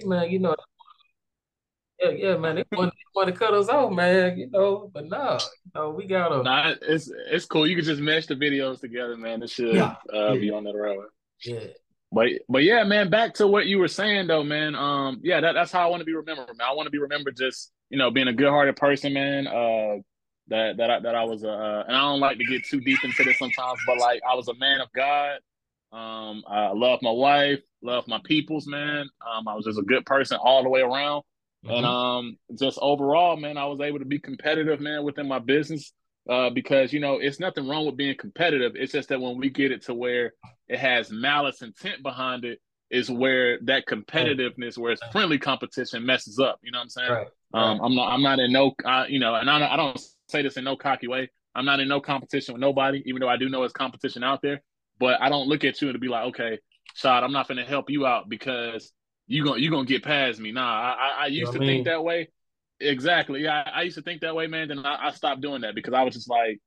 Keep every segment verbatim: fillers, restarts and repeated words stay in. Hey, man, you know, yeah, yeah, man, they want, they want to cut us off, man, you know, but no, you know, we got them. Nah, it's it's cool. You can just mesh the videos together, man. It should yeah. Uh, yeah. be on that road. Yeah. But but yeah, man, back to what you were saying though, man. Um, yeah, that, that's how I want to be remembered, man. I want to be remembered just, you know, being a good-hearted person, man. Uh, that that I, that I was a, uh, and I don't like to get too deep into this sometimes, but like I was a man of God. Um, I love my wife, love my peoples, man. Um, I was just a good person all the way around, mm-hmm. and um, just overall, man, I was able to be competitive, man, within my business. Uh, because, you know, it's nothing wrong with being competitive. It's just that when we get it to where it has malice intent behind it is where that competitiveness, where it's friendly competition, messes up. You know what I'm saying? Right. Um, I'm not I'm not in no, uh, you know, and I, I don't say this in no cocky way. I'm not in no competition with nobody, even though I do know it's competition out there. But I don't look at you and be like, okay, Shad, I'm not going to help you out because you're going you're gonna to get past me. Nah, I, I, I used you know to I mean? think that way. Exactly. Yeah, I, I used to think that way, man. Then I, I stopped doing that because I was just like,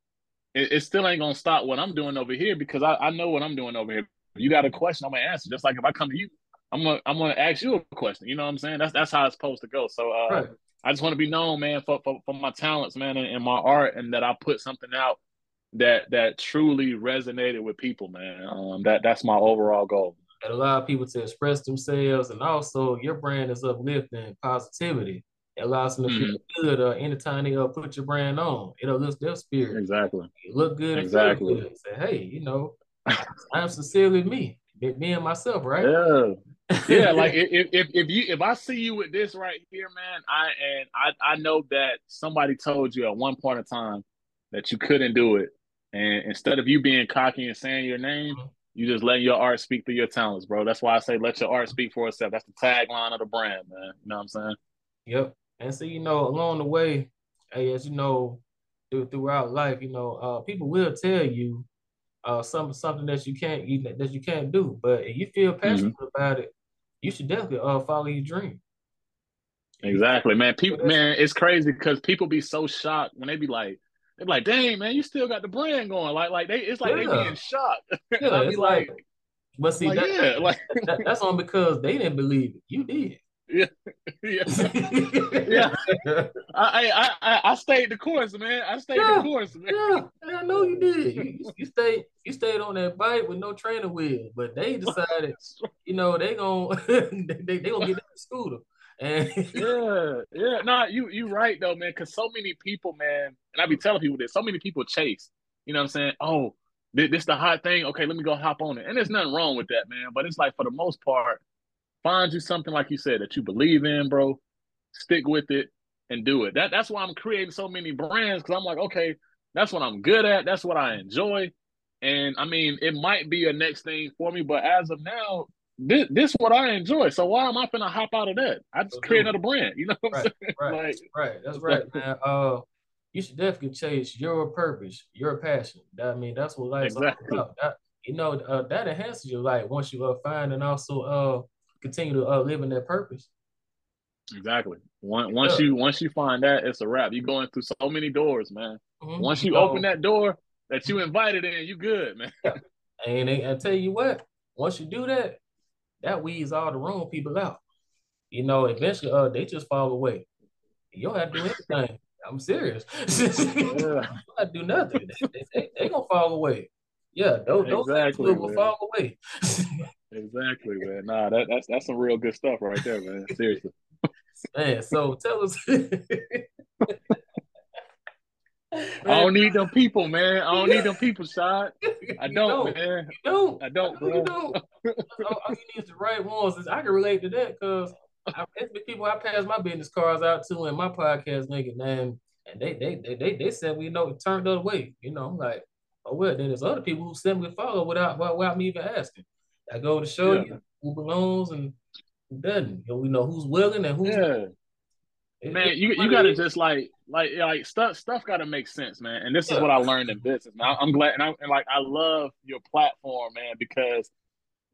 it, it still ain't going to stop what I'm doing over here because I, I know what I'm doing over here. If you got a question, I'm going to answer. Just like if I come to you, I'm going to I'm gonna ask you a question. You know what I'm saying? That's that's how it's supposed to go. So uh, right. I just want to be known, man, for, for, for my talents, man, and, and my art, and that I put something out that that truly resonated with people, man. Um, that That's my overall goal. It allows people to express themselves, and also your brand is uplifting positivity. It allows them to feel mm-hmm. good uh, anytime they uh, put your brand on. It'll lift their spirit. Exactly. You look good. Exactly. And good. Say, hey, you know, I'm sincerely me. Me and myself, right? Yeah. Yeah, like if, if if you if I see you with this right here, man, I and I, I know that somebody told you at one point in time that you couldn't do it. And instead of you being cocky and saying your name, you just let your art speak through your talents, bro. That's why I say let your art speak for itself. That's the tagline of the brand, man. You know what I'm saying? Yep. And so, you know, along the way, hey, as you know, through, throughout life, you know, uh, people will tell you uh, some, something that you can't you, that you can't do. But if you feel passionate mm-hmm. about it, you should definitely uh, follow your dream. Exactly, man. People, man, it's crazy because people be so shocked when they be like, they're like, dang, man, you still got the brand going. Like, like they, it's like yeah. they be in shock. Yeah, I be like, like, but see, like, that, yeah, like that, that's on because they didn't believe it. You did. Yeah, yeah, yeah. I, I, I stayed the course, man. I stayed yeah, the course, man. Yeah, I know you did. You, you stayed, you stayed on that bike with no trainer wheel. But they decided, you know, they gonna, they, they gonna get that scooter. And yeah, yeah. Nah, you, you right though, man. Cause so many people, man, and I be telling people this. So many people chase. You know what I'm saying? Oh, this, this the hot thing. Okay, let me go hop on it. And there's nothing wrong with that, man. But it's like for the most part. Find you something, like you said, that you believe in, bro. Stick with it and do it. That, that's why I'm creating so many brands, because I'm like, okay, that's what I'm good at. That's what I enjoy. And, I mean, it might be a next thing for me, but as of now, this is what I enjoy. So why am I going to hop out of that? I just mm-hmm. create another brand. You know what right, I'm saying? Right, like, right. That's right, man. Uh, you should definitely chase your purpose, your passion. I mean, that's what life's exactly. all about. That, you know, uh, that enhances your life once you uh, find and also uh, – continue to uh, live in that purpose. Exactly. One, once you once you find that, it's a wrap. You're going through so many doors, man. Mm-hmm. Once you so, open that door that you invited in, you good, man. Yeah. And I tell you what, once you do that, that weeds all the wrong people out. You know, eventually uh, they just fall away. You don't have to do anything. I'm serious. Yeah. You don't have to do nothing. They, they, they gonna fall away. Yeah, those, those exactly, will fall away. Exactly, man. Nah, that, that's that's some real good stuff right there, man. Seriously. Man, so tell us. I don't need them people, man. I don't need them people, Shad. I don't, don't man. You don't. I don't, bro. You don't. All you need is the right ones. Is I can relate to that because it's the people I pass my business cards out to and my podcast nigga, man. And they they they they, they said we know it turned the other way. You know, I'm like, oh well, then there's other people who simply follow without without me even asking. I go to show yeah. you who belongs and who doesn't. And we know who's willing and who's yeah. not. It, man, it, you you gotta just like like like stuff stuff gotta make sense, man. And this yeah. is what I learned in business. Man. I'm glad and I and like I love your platform, man, because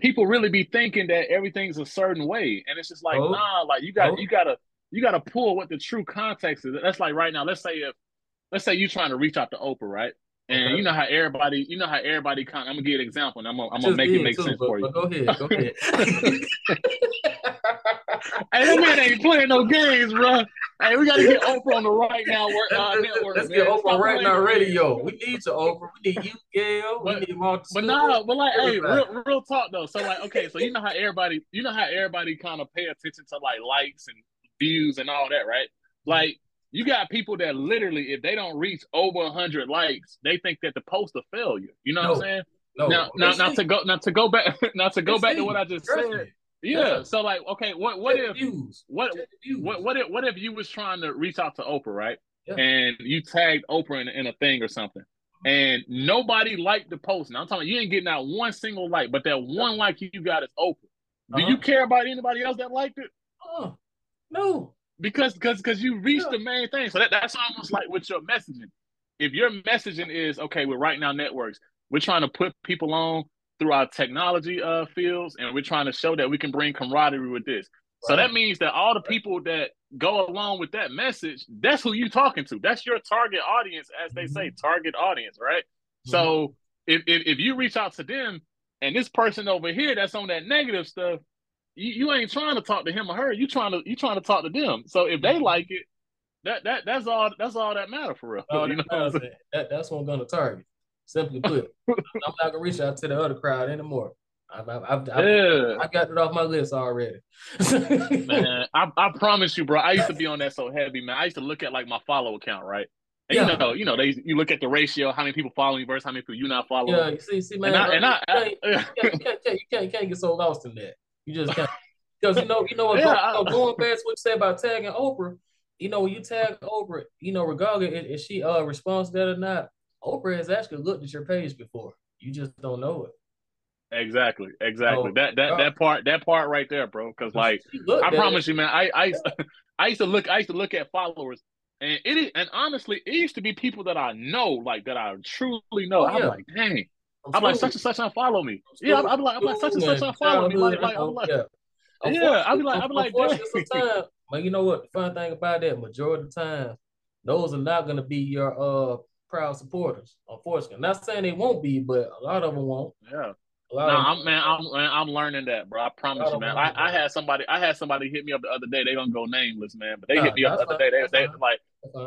people really be thinking that everything's a certain way. And it's just like, oh. nah, like you got oh. you gotta you gotta pull what the true context is. That's like right now, let's say if let's say you're trying to reach out to Oprah, right? And okay. you know how everybody, you know how everybody, I'm gonna give you an example, and I'm gonna, I'm gonna make it make too, sense but, for you. Go ahead, go ahead. Hey, that man ain't playing no games, bro. Hey, we gotta get Oprah on the Right Now uh, network. Let's man. get Oprah Stop Right Now Radio. We need you, Oprah. We need you, Gayle. We need Mark. But no, but like, hey, real, real talk though. So like, okay, so you know how everybody, you know how everybody kind of pay attention to like likes and views and all that, right? Like. You got people that literally, if they don't reach over one hundred likes, they think that the post a failure. You know no, what I'm saying? No, now, now, now to go, now to go back, now to go it's back it. to what I just Trust said. Me. Yeah. So like, okay, what, what if, what, what, what if, what if you was trying to reach out to Oprah, right? Yeah. And you tagged Oprah in, in a thing or something, and nobody liked the post. Now I'm talking, you ain't getting out one single like, but that one like you got is Oprah. Do uh-huh. you care about anybody else that liked it? Uh, no. Because because, because you reached yeah. the main thing. So that, that's almost like with your messaging. If your messaging is, okay, we're Right Now networks, we're trying to put people on through our technology uh, fields, and we're trying to show that we can bring camaraderie with this. Right. So that means that all the people that go along with that message, that's who you're talking to. That's your target audience, as they mm-hmm. say, target audience, right? Mm-hmm. So if, if, if you reach out to them, and this person over here that's on that negative stuff, You, you ain't trying to talk to him or her. You trying to you trying to talk to them. So if they like it, that that that's all that's all that matter for real. All you know what I'm saying? That, that's what I'm gonna target. Simply put, I'm not gonna reach out to the other crowd anymore. I've I, I, yeah. I, I got it off my list already. Man, I, I promise you, bro. I used to be on that so heavy, man. I used to look at like my follow account, right? And yeah. You know, you know, they you look at the ratio, how many people follow you versus how many people you not following. Yeah, you see, see, man. And I, and you, I, can't, I, you, can't, you, can't, you can't get so lost in that. You just can't, because you know, you know what, yeah, going, I, going back to what you said about tagging Oprah, you know, when you tag Oprah, you know, regardless if, if she uh responds to that or not, Oprah has actually looked at your page before. You just don't know it. Exactly, exactly. So, that that uh, that part that part right there, bro. Because like, I promise it. you, man, I I used, to, I used to look I used to look at followers, and it is, and honestly, it used to be people that I know, like that I truly know. Oh, I'm yeah. like, dang. I'm like such and such unfollow me. Yeah, I'm like I'm like such and such unfollow me. Like, like, I'm like, yeah, I'm like, I'm like, sometimes, but you know what? The fun thing about that, majority of the time, those are not gonna be your uh proud supporters. Unfortunately, I'm not saying they won't be, but a lot of them won't. Yeah. No, I'm man, I'm I'm learning that, bro. I promise you, man. I, I had somebody, I had somebody hit me up the other day. They gonna go nameless, man. But they hit me up the other day. They they like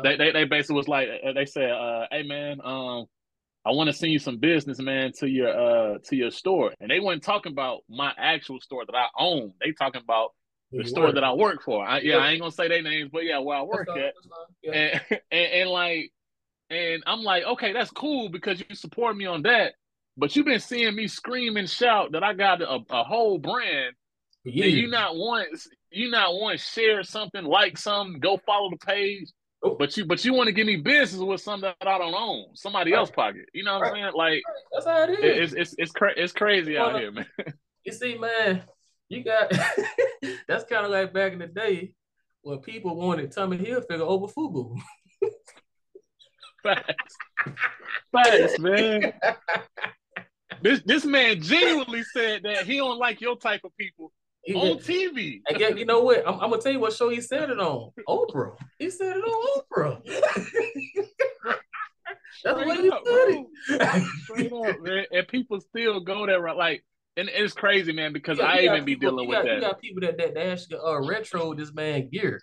they they they basically was like they said, uh, hey man, um. I want to send you some business, man, to your uh to your store. And they weren't talking about my actual store that I own. They talking about the you store work. that I work for. I, yeah, yeah, I ain't gonna say their names, but yeah, where I work that's at. Not, not, yeah. and, and and like, and I'm like, okay, that's cool because you support me on that. But you've been seeing me scream and shout that I got a, a whole brand. Yeah. And you not want you not want to share something, like something, go follow the page. But you, but you want to give me business with something that I don't own, somebody right. else's pocket. You know what right. I'm saying? Like that's how it is. It's it's it's, cra- it's crazy well, out here, man. You see, man, you got that's kind of like back in the day when people wanted Tommy Hilfiger over Fubu. Facts, facts, man. This this man genuinely said that he don't like your type of people. He on did. T V. I guess, you know what? I'm, I'm going to tell you what show he said it on. Oprah. He said it on Oprah. That's what he up, said it. Straight up, man. And people still go there, right? Like, and it's crazy, man, because yeah, I even be people, dealing with got, that. You got people that, that, that actually uh, retro this man gear.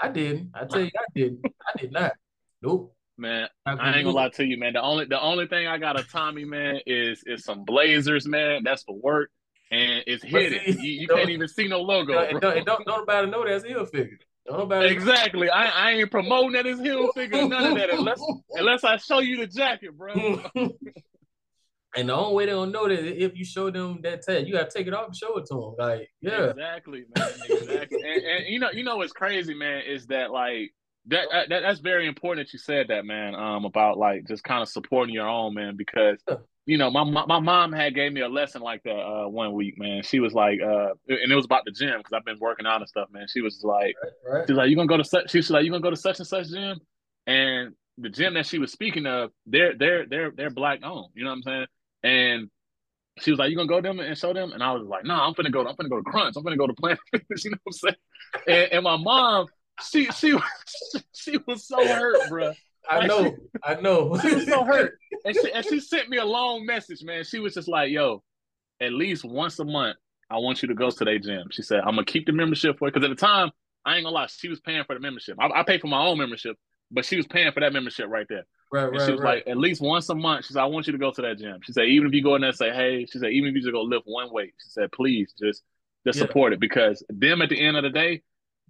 I didn't. I tell you, I didn't. I did not. Nope. Man, I ain't gonna lie to you, man. The only the only thing I got a Tommy, man, is is some blazers, man. That's for work. And it's hidden. See, you you can't even see no logo. And don't, and don't, don't nobody know that's Hilfiger. Don't nobody exactly. Know. I, I ain't promoting that it's Hilfiger, none of that, unless unless I show you the jacket, bro. And the only way they don't know that is if you show them that tag. You gotta take it off and show it to them. Like, yeah, exactly, man. Exactly. and, and you know, you know what's crazy, man, is that like that, that that's very important that you said that, man. Um, about like just kind of supporting your own, man, because. Yeah. You know, my my mom had gave me a lesson like that uh, one week, man. She was like, uh, and it was about the gym because I've been working out and stuff, man. She was like, right, right. she's like, you gonna go to such? She was like, you gonna go to such and such gym? And the gym that she was speaking of, they're they're they're they're black owned. You know what I'm saying? And she was like, you gonna go to them and show them? And I was like, no, nah, I'm finna go. I'm finna go to Crunch. I'm finna go to Planet Fitness. You know what I'm saying? And, and my mom, she she she was so hurt, bro. I know, I know. She was so hurt. And she, and she sent me a long message, man. She was just like, yo, at least once a month, I want you to go to their gym. She said, I'm going to keep the membership for it. Because at the time, I ain't going to lie, she was paying for the membership. I, I paid for my own membership, but she was paying for that membership right there. Right, and right, she was right. like, at least once a month, she said, I want you to go to that gym. She said, even if you go in there and say, hey, she said, even if you just go lift one weight, she said, please just, just yeah. support it. Because them at the end of the day,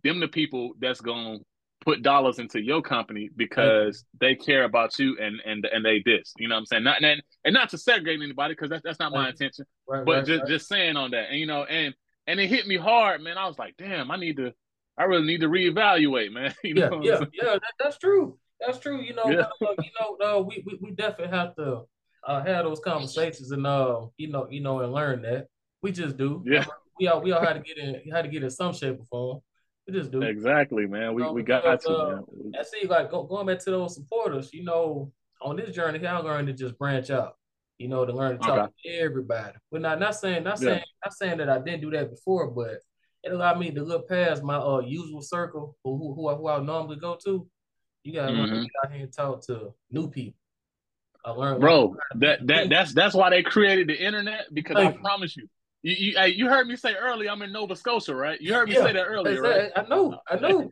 them the people that's going to put dollars into your company because they care about you and and and they diss. You know what I'm saying? Not and, and not to segregate anybody because that's that's not my right. intention. Right, but right, just right. just saying on that, and, you know, and and it hit me hard, man. I was like, damn, I need to, I really need to reevaluate, man. You yeah, know? yeah, yeah. That, that's true. That's true. You know, yeah. uh, you know, uh, we, we we definitely have to uh, have those conversations and uh, you know, you know, and learn that we just do. Yeah, we all we all had to get in, had to get in some shape or form. Just do exactly, man. We, you know, we got because, to. Uh, man. I see, like go, going back to those supporters. You know, on this journey, I'm learning to just branch out. You know, to learn to talk okay. to everybody. But not not saying not yeah. saying not saying that I didn't do that before, but it allowed me to look past my uh usual circle, who who, who, I, who I normally go to. You gotta mm-hmm. learn to get out here and talk to new people. I learned, bro. That that that's that's why they created the internet because Thank I you. promise you. You, you you heard me say earlier I'm in Nova Scotia, right? You heard me yeah, say that earlier, right? I know, I know,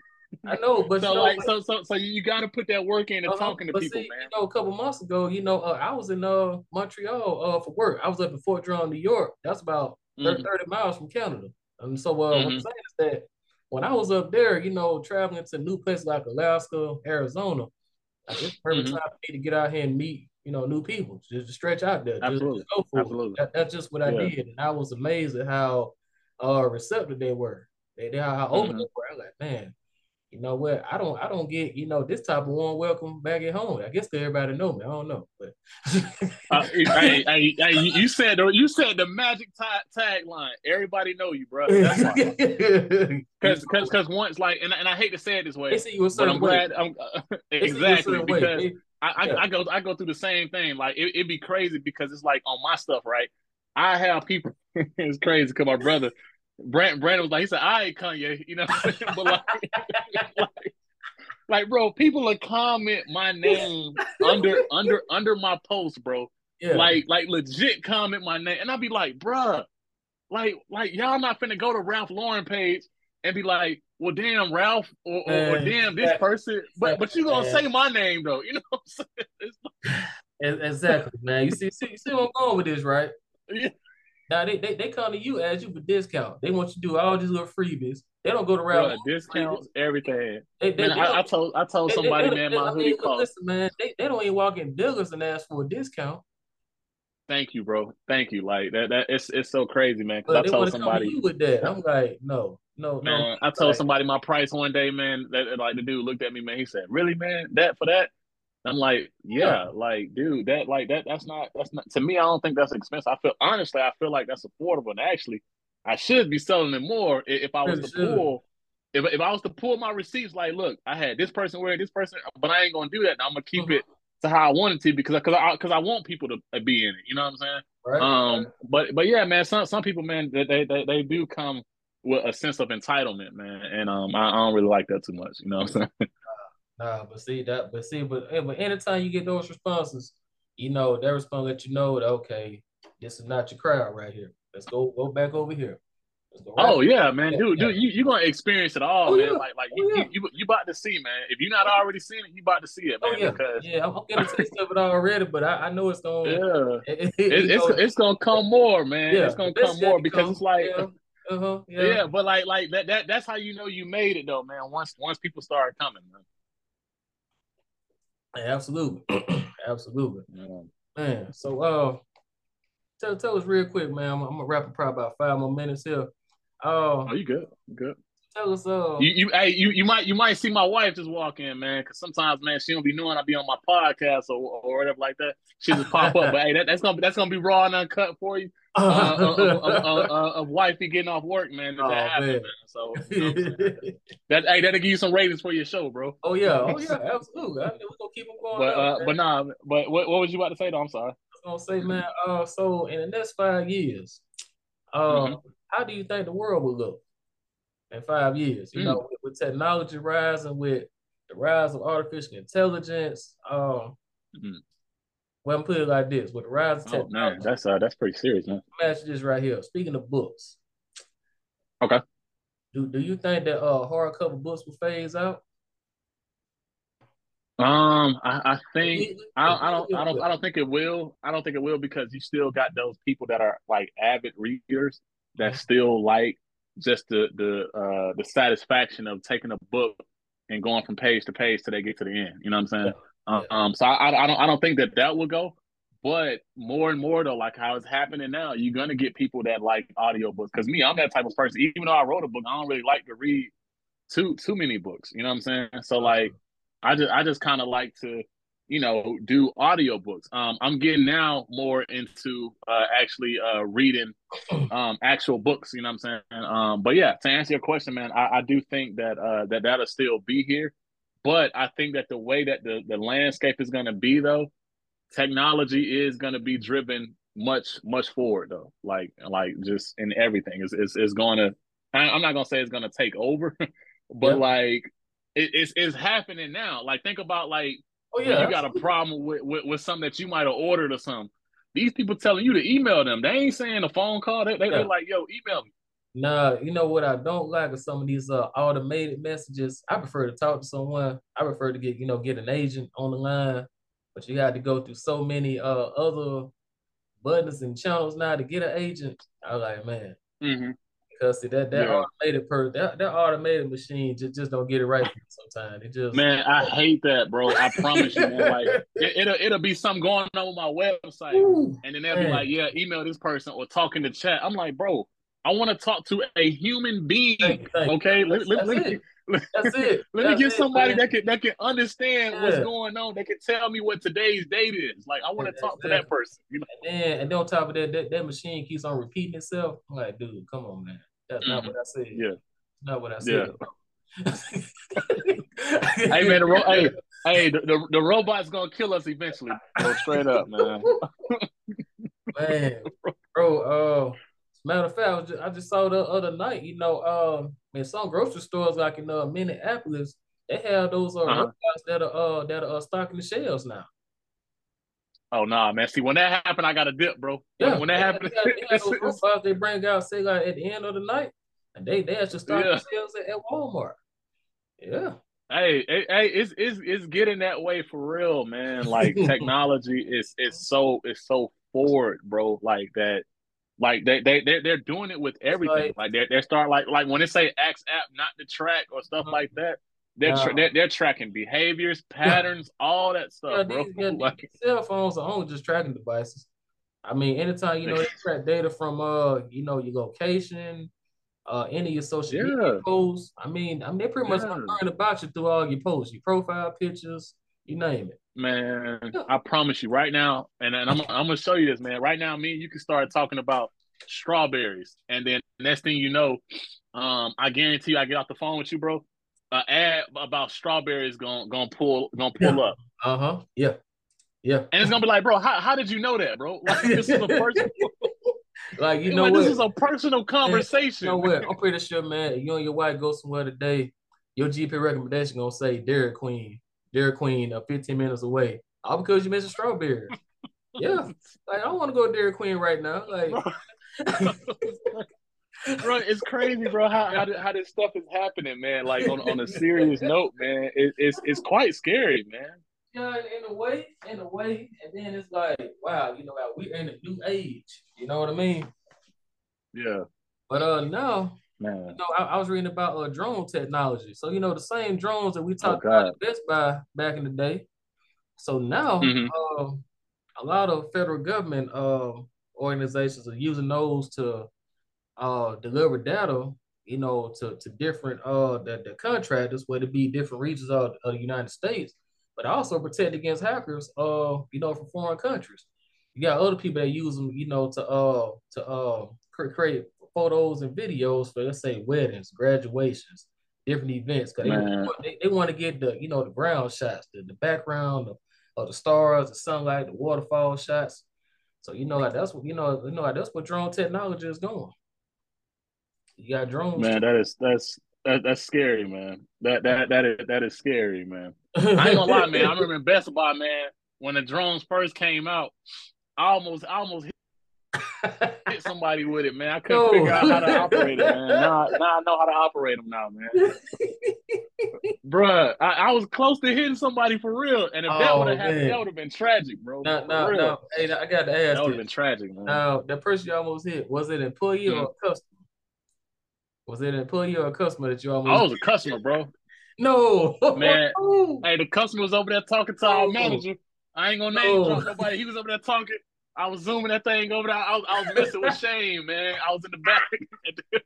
I know. But so, you know, like, so, so, so you got to put that work in and uh, talking to people, see, man. You know, a couple months ago, you know, uh, I was in uh Montreal uh for work. I was up in Fort Drum, New York. That's about thirty, mm-hmm. thirty miles from Canada. And so, uh, mm-hmm. what I'm saying is that when I was up there, you know, traveling to new places like Alaska, Arizona, like, it's the perfect mm-hmm. time for me to get out here and meet. You know, new people, just to stretch out there. Absolutely. Just go for Absolutely. That, that's just what I yeah. did. And I was amazed at how uh, receptive they were. They, they how, how open mm-hmm. they were. I was like, man, you know what? I don't I don't get, you know, this type of warm welcome back at home. I guess everybody know me. I don't know. But uh, hey, hey, hey, you said you said the magic t- tagline, everybody know you, bro. That's why. Cause, cause, cause once like and, and I hate to say it this way. They see you a certain but I'm glad I'm, uh, exactly because way. I, yeah. I, I go I go through the same thing. Like it, it'd be crazy because it's like on my stuff, right? I have people. It's crazy because my brother, Brand, Brandon was like, he said, "I ain't Kanye," you know. But like, like, like, bro, people will comment my name under under under my post, bro. Yeah. Like like legit comment my name, and I'd be like, bruh, like like y'all not finna go to Ralph Lauren page and be like, well, damn Ralph, or, or, or damn this exactly. person, but but you gonna yeah. say my name though, you know what I'm saying? It's like... Exactly, man. You see, see, you see where I'm going with this, right? Yeah. Now they, they they come to you as you for discount. They want you to do all these little freebies. They don't go to Ralph. Bro, discounts, everything. They, they, man, they I, I told I told they, somebody, they, they, man, they, my I mean, hoodie cost. Listen, man, they, they don't even walk in Douglas and ask for a discount. Thank you, bro. Thank you. Like that, that it's it's so crazy, man. Because I they told somebody come to you with that. I'm like, no. No, man, no. I told somebody my price one day, man, that like the dude looked at me, man, he said, really, man, that for that? I'm like, yeah, yeah. like, dude, that like that that's not that's not to me, I don't think that's expensive. I feel honestly, I feel like that's affordable. And actually, I should be selling it more if I was to pull if if I was to pull my receipts, like, look, I had this person wearing this person, but I ain't gonna do that. I'm gonna keep mm-hmm. it to how I wanted to because because I because I want people to be in it, you know what I'm saying? Right. Um right. but but yeah, man, some some people, man, they they they, they do come with a sense of entitlement, man, and um, I, I don't really like that too much. You know what I'm saying? Nah, nah but see that, but see, but, but anytime you get those responses, you know that response let you know that okay, this is not your crowd right here. Let's go, go back over here. Right oh here. yeah, man, dude, yeah. dude, you you gonna experience it all, oh, man. Yeah. Like, like oh, you, yeah. you, you you about to see, man. If you're not already seeing it, you about to see it, man. Oh, yeah, because... yeah, I'm getting a taste of it already, but I, I know it's gonna, yeah, it, it, it's it's gonna come more, man. Yeah. It's gonna come it's more because come, it's like. Yeah. Uh-huh, yeah. yeah, but like, like that, that that's how you know you made it though, man. Once, once people start coming, man. Hey, absolutely, absolutely, yeah. man. So, uh, tell tell us real quick, man. I'm, I'm gonna wrap up probably about five more minutes here. Uh, oh, you good? You good? Tell us, uh, you you, hey, you you might you might see my wife just walk in, man. Because sometimes, man, she don't be knowing I be on my podcast or or whatever like that. She just pop up, but hey, that, that's gonna that's gonna be raw and uncut for you. uh, a, a, a, a, a wifey getting off work, man. That oh, happened, man. man. So you know that hey, that'll give you some ratings for your show, bro. Oh yeah, oh yeah, absolutely. I mean, we're gonna keep them going. But out, uh, but nah, but what what was you about to say though? I'm sorry. I was gonna say, man. Uh, so in the next five years, um, mm-hmm. how do you think the world will look in five years? You mm-hmm. know, with, with technology rising, with the rise of artificial intelligence, um, mm-hmm. well, I'm putting it like this: with the rise of technology. Oh, no, that's uh, that's pretty serious, man. Match this right here. Speaking of books, okay. Do do you think that uh hardcover books will phase out? Um, I, I think I, I don't I don't I don't think it will. I don't think it will because you still got those people that are like avid readers that still like just the the uh the satisfaction of taking a book and going from page to page till they get to the end. You know what I'm saying? Yeah. Um, so I I don't I don't think that that will go. But more and more though, like how it's happening now, you're gonna get people that like audiobooks. Because me, I'm that type of person. Even though I wrote a book, I don't really like to read too too many books. You know what I'm saying? So like. I just I just kind of like to, you know, do audiobooks. Um, I'm getting now more into uh, actually uh, reading um, actual books, you know what I'm saying? Um, but yeah, to answer your question, man, I, I do think that uh, that that'll still be here. But I think that the way that the, the landscape is going to be, though, technology is going to be driven much, much forward, though. Like, like just in everything. It's, it's, it's going to, I'm not going to say it's going to take over, but yeah. like, It, it's it's happening now. Like think about like oh yeah, you got a problem with, with, with something that you might have ordered or something. These people telling you to email them. They ain't saying a phone call. They they yeah. like yo email me. Nah, you know what I don't like is some of these uh, automated messages. I prefer to talk to someone. I prefer to get you know get an agent on the line. But you got to go through so many uh, other buttons and channels now to get an agent. I'm like man. Mm-hmm. Because see, that that yeah. automated per that, that automated machine just, just don't get it right sometimes. It just man, I hate that, bro. I promise you, man. Like it, it'll it'll be something going on with my website, Ooh, and then they'll man. be like, "Yeah, email this person or talk in the chat." I'm like, bro, I want to talk to a human being. Thank you, thank okay, you. Let, let, let, it. Let, That's it. Let That's me get it, somebody man. that can that can understand yeah. what's going on. That can tell me what today's date is. Like I want to talk to that person. You know? And then, and then on top of that, that, that machine keeps on repeating itself. I'm like, dude, come on, man. That's not what I said. Yeah. Not what I said. Yeah. Hey man, the ro- hey, hey, the, the, the robot's gonna kill us eventually. Bro, straight up, man. Man, bro. Uh, matter of fact, I, just, I just saw the other night. You know, um, in some grocery stores, like in uh, Minneapolis, they have those uh, uh-huh. robots that are uh, that are uh, stocking the shelves now. Oh nah, man! See, when that happened, I got a dip, bro. Yeah, when that happened, they bring out Sega at the end of the night, and they they actually start yeah. sales at, at Walmart. Yeah. Hey, hey, hey, it's it's it's getting that way for real, man. Like technology is it's so it's so forward, bro. Like that, like they they they they're doing it with everything. Like, like they they start like like when they say ask app not to track or stuff mm-hmm. like that. They're, tra- um, they're, they're tracking behaviors, patterns, all that stuff, yeah, bro. These, yeah, like, these cell phones are only just tracking devices. I mean, anytime, you know, they track data from, uh, you know, your location, uh, any of your social yeah. media posts. I mean, I mean, they pretty much yeah. learn about you through all your posts, your profile pictures, you name it. Man, yeah. I promise you right now, and, and I'm, I'm going to show you this, man. Right now, me and you can start talking about strawberries. And then next thing you know, um, I guarantee you I get off the phone with you, bro. An ad about strawberries gonna gonna pull gonna pull yeah. up. Uh huh. Yeah, yeah. And it's gonna be like, bro, how how did you know that, bro? Like this is a personal, like you know, like, what? This is a personal conversation. You know what? I'm pretty sure, man. You and your wife go somewhere today. Your G P recommendation gonna say Dairy Queen, Dairy Queen, uh, fifteen minutes away, all because you mentioned strawberries. Yeah, like I don't want to go to Dairy Queen right now, like. Bro, it's crazy, bro. How how, how this stuff is happening, man. Like on, on a serious note, man. It, it's it's quite scary, man. Yeah, in a way, in a way, and then it's like, wow, you know, like we're in a new age. You know what I mean? Yeah. But uh, now, man. You know, I, I was reading about uh drone technology. So you know, the same drones that we talked oh, about at Best Buy back in the day. So now, mm-hmm. um, a lot of federal government um organizations are using those to. Uh, deliver data, you know, to, to different uh the, the contractors, whether it be different regions of, of the United States, but also protect against hackers, uh, you know, from foreign countries. You got other people that use them, you know, to uh to uh create photos and videos for let's say weddings, graduations, different events, because they, they, they want to get the you know the ground shots, the, the background of, of the stars, the sunlight, the waterfall shots. So you know, like that's what you know, you know, like, that's what drone technology is going. You got drones. Man, that is that's That, that's scary, man. That that that is that is scary, man. I ain't gonna lie, man. I remember in Best Buy, man, when the drones first came out, I almost I almost hit, hit somebody with it, man. I couldn't oh. figure out how to operate it, man. Now, now I know how to operate them now, man. Bruh, I, I was close to hitting somebody for real, and if oh, that would have happened, that would have been tragic, bro. No, no, no. Hey, I got to ask. That would have been tragic, man. No, the person you almost hit, was it an employee mm-hmm. or a customer? Was it an employee or a customer that you almost? I was a customer, bro. No. Man. Oh. Hey, the customer was over there talking to our manager. I ain't going to name no. nobody. He was over there talking. I was zooming that thing over there. I was, I was messing with Shane, man. I was in the back.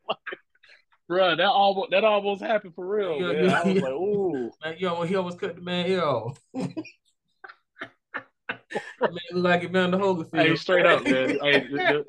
Like, bro, that almost, that almost happened for real, yeah, man. Yeah. I was like, ooh. Man, you almost, he almost cut the man ear off. Man, like it man the Holy Spirit. Hey, straight up, man. Hey, just, just,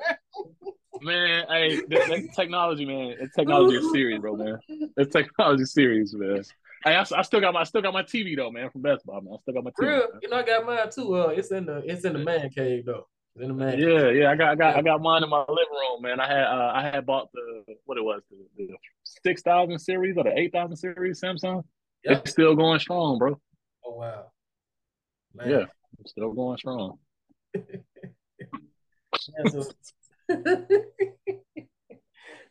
man, hey, this, this technology, man. This technology is serious, bro, man. This technology is serious, man. Hey, I, I still got my, I still got my T V though, man, from Best Buy, man. I still got my T V. Real, man. You know, I got mine too. Uh, it's in the, it's in the man cave though. It's in the man. Yeah, cave. yeah. I got, I got, I got mine in my living room, man. I had, uh, I had bought the, what it was, the, the six thousand series or the eight thousand series Samsung. Yep. It's still going strong, bro. Oh wow. Man. Yeah, it's still going strong.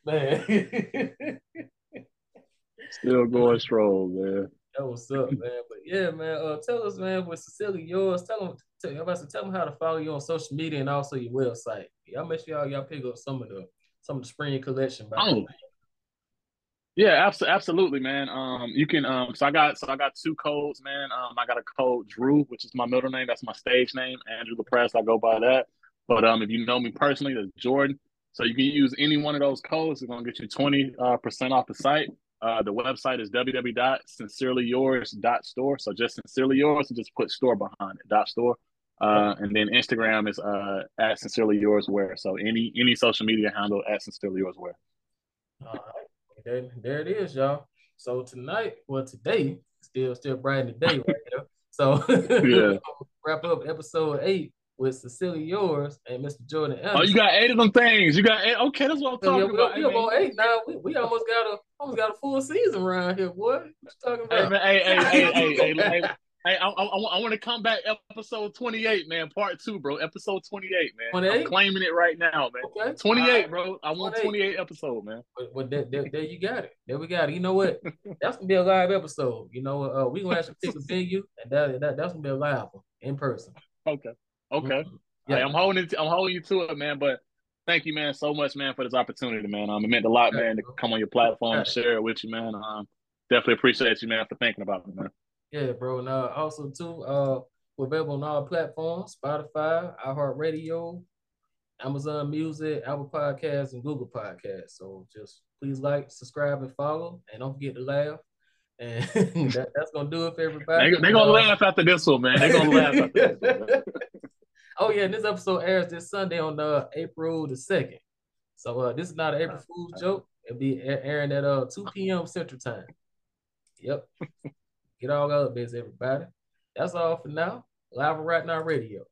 Man, still going strong, man. That was up, man. But yeah, man. Uh, tell us, man, with Sincerely Yours. Tell them, tell everybody, so tell them how to follow you on social media and also your website. Y'all make sure y'all, y'all pick up some of the some of the spring collection. By oh. Yeah, absolutely, absolutely, man. Um, you can. Um, so I got, so I got two codes, man. Um, I got a code Drew, which is my middle name. That's my stage name, Andrew LePresse. I go by that. But um, if you know me personally, that's Jordan. So you can use any one of those codes. It's going to get you twenty percent uh, off the site. Uh, the website is w w w dot sincerely yours dot store. So just Sincerely Yours and just put store behind it, dot store. Uh, and then Instagram is uh, at Sincerely Yours Wear. So any any social media handle at Sincerely Yours Wear. All right. There, there it is, y'all. So tonight, well, today, still still bright in the day right there. So yeah. Wrap up episode eight. With Sincerely Yours and Mister Jordan Anderson. Oh, you got eight of them things. You got eight. Okay, that's what I'm talking yeah, we, about. We, we about eight now. We, we almost got a almost got a full season around here, boy. What you talking about? Hey, man, hey, hey, hey, hey, hey, hey, I, I, I want to come back episode twenty-eight, man. Part two, bro. Episode twenty-eight, man. twenty-eight? I'm claiming it right now, man. Okay. twenty-eight, bro. I want twenty-eight, twenty-eight episode, man. But, but there, there, there you got it. There we got it. You know what? That's gonna be a live episode. You know, uh, we gonna actually pick a venue, and that, that that's gonna be a live one in person. Okay. Okay. Yeah, hey, I'm holding it, I'm holding you to it, man. But thank you, man, so much, man, for this opportunity, man. Um, it meant a lot, man, to come on your platform and share it with you, man. Um, definitely appreciate you, man, for thinking about me, man. Yeah, bro. And uh, also too, uh, we're available on all platforms: Spotify, iHeartRadio, Amazon Music, Apple Podcasts, and Google Podcasts. So just please like, subscribe, and follow, and don't forget to laugh. And that, that's gonna do it for everybody. They're they gonna uh, laugh after this one, man. They're gonna laugh after this one. Man. Oh, yeah, and this episode airs this Sunday on uh, April the second. So uh, this is not an April Fool's joke. It'll be airing at uh, two p.m. Central Time. Yep. Get all up, biz, everybody. That's all for now. Live on Rite Now Radio.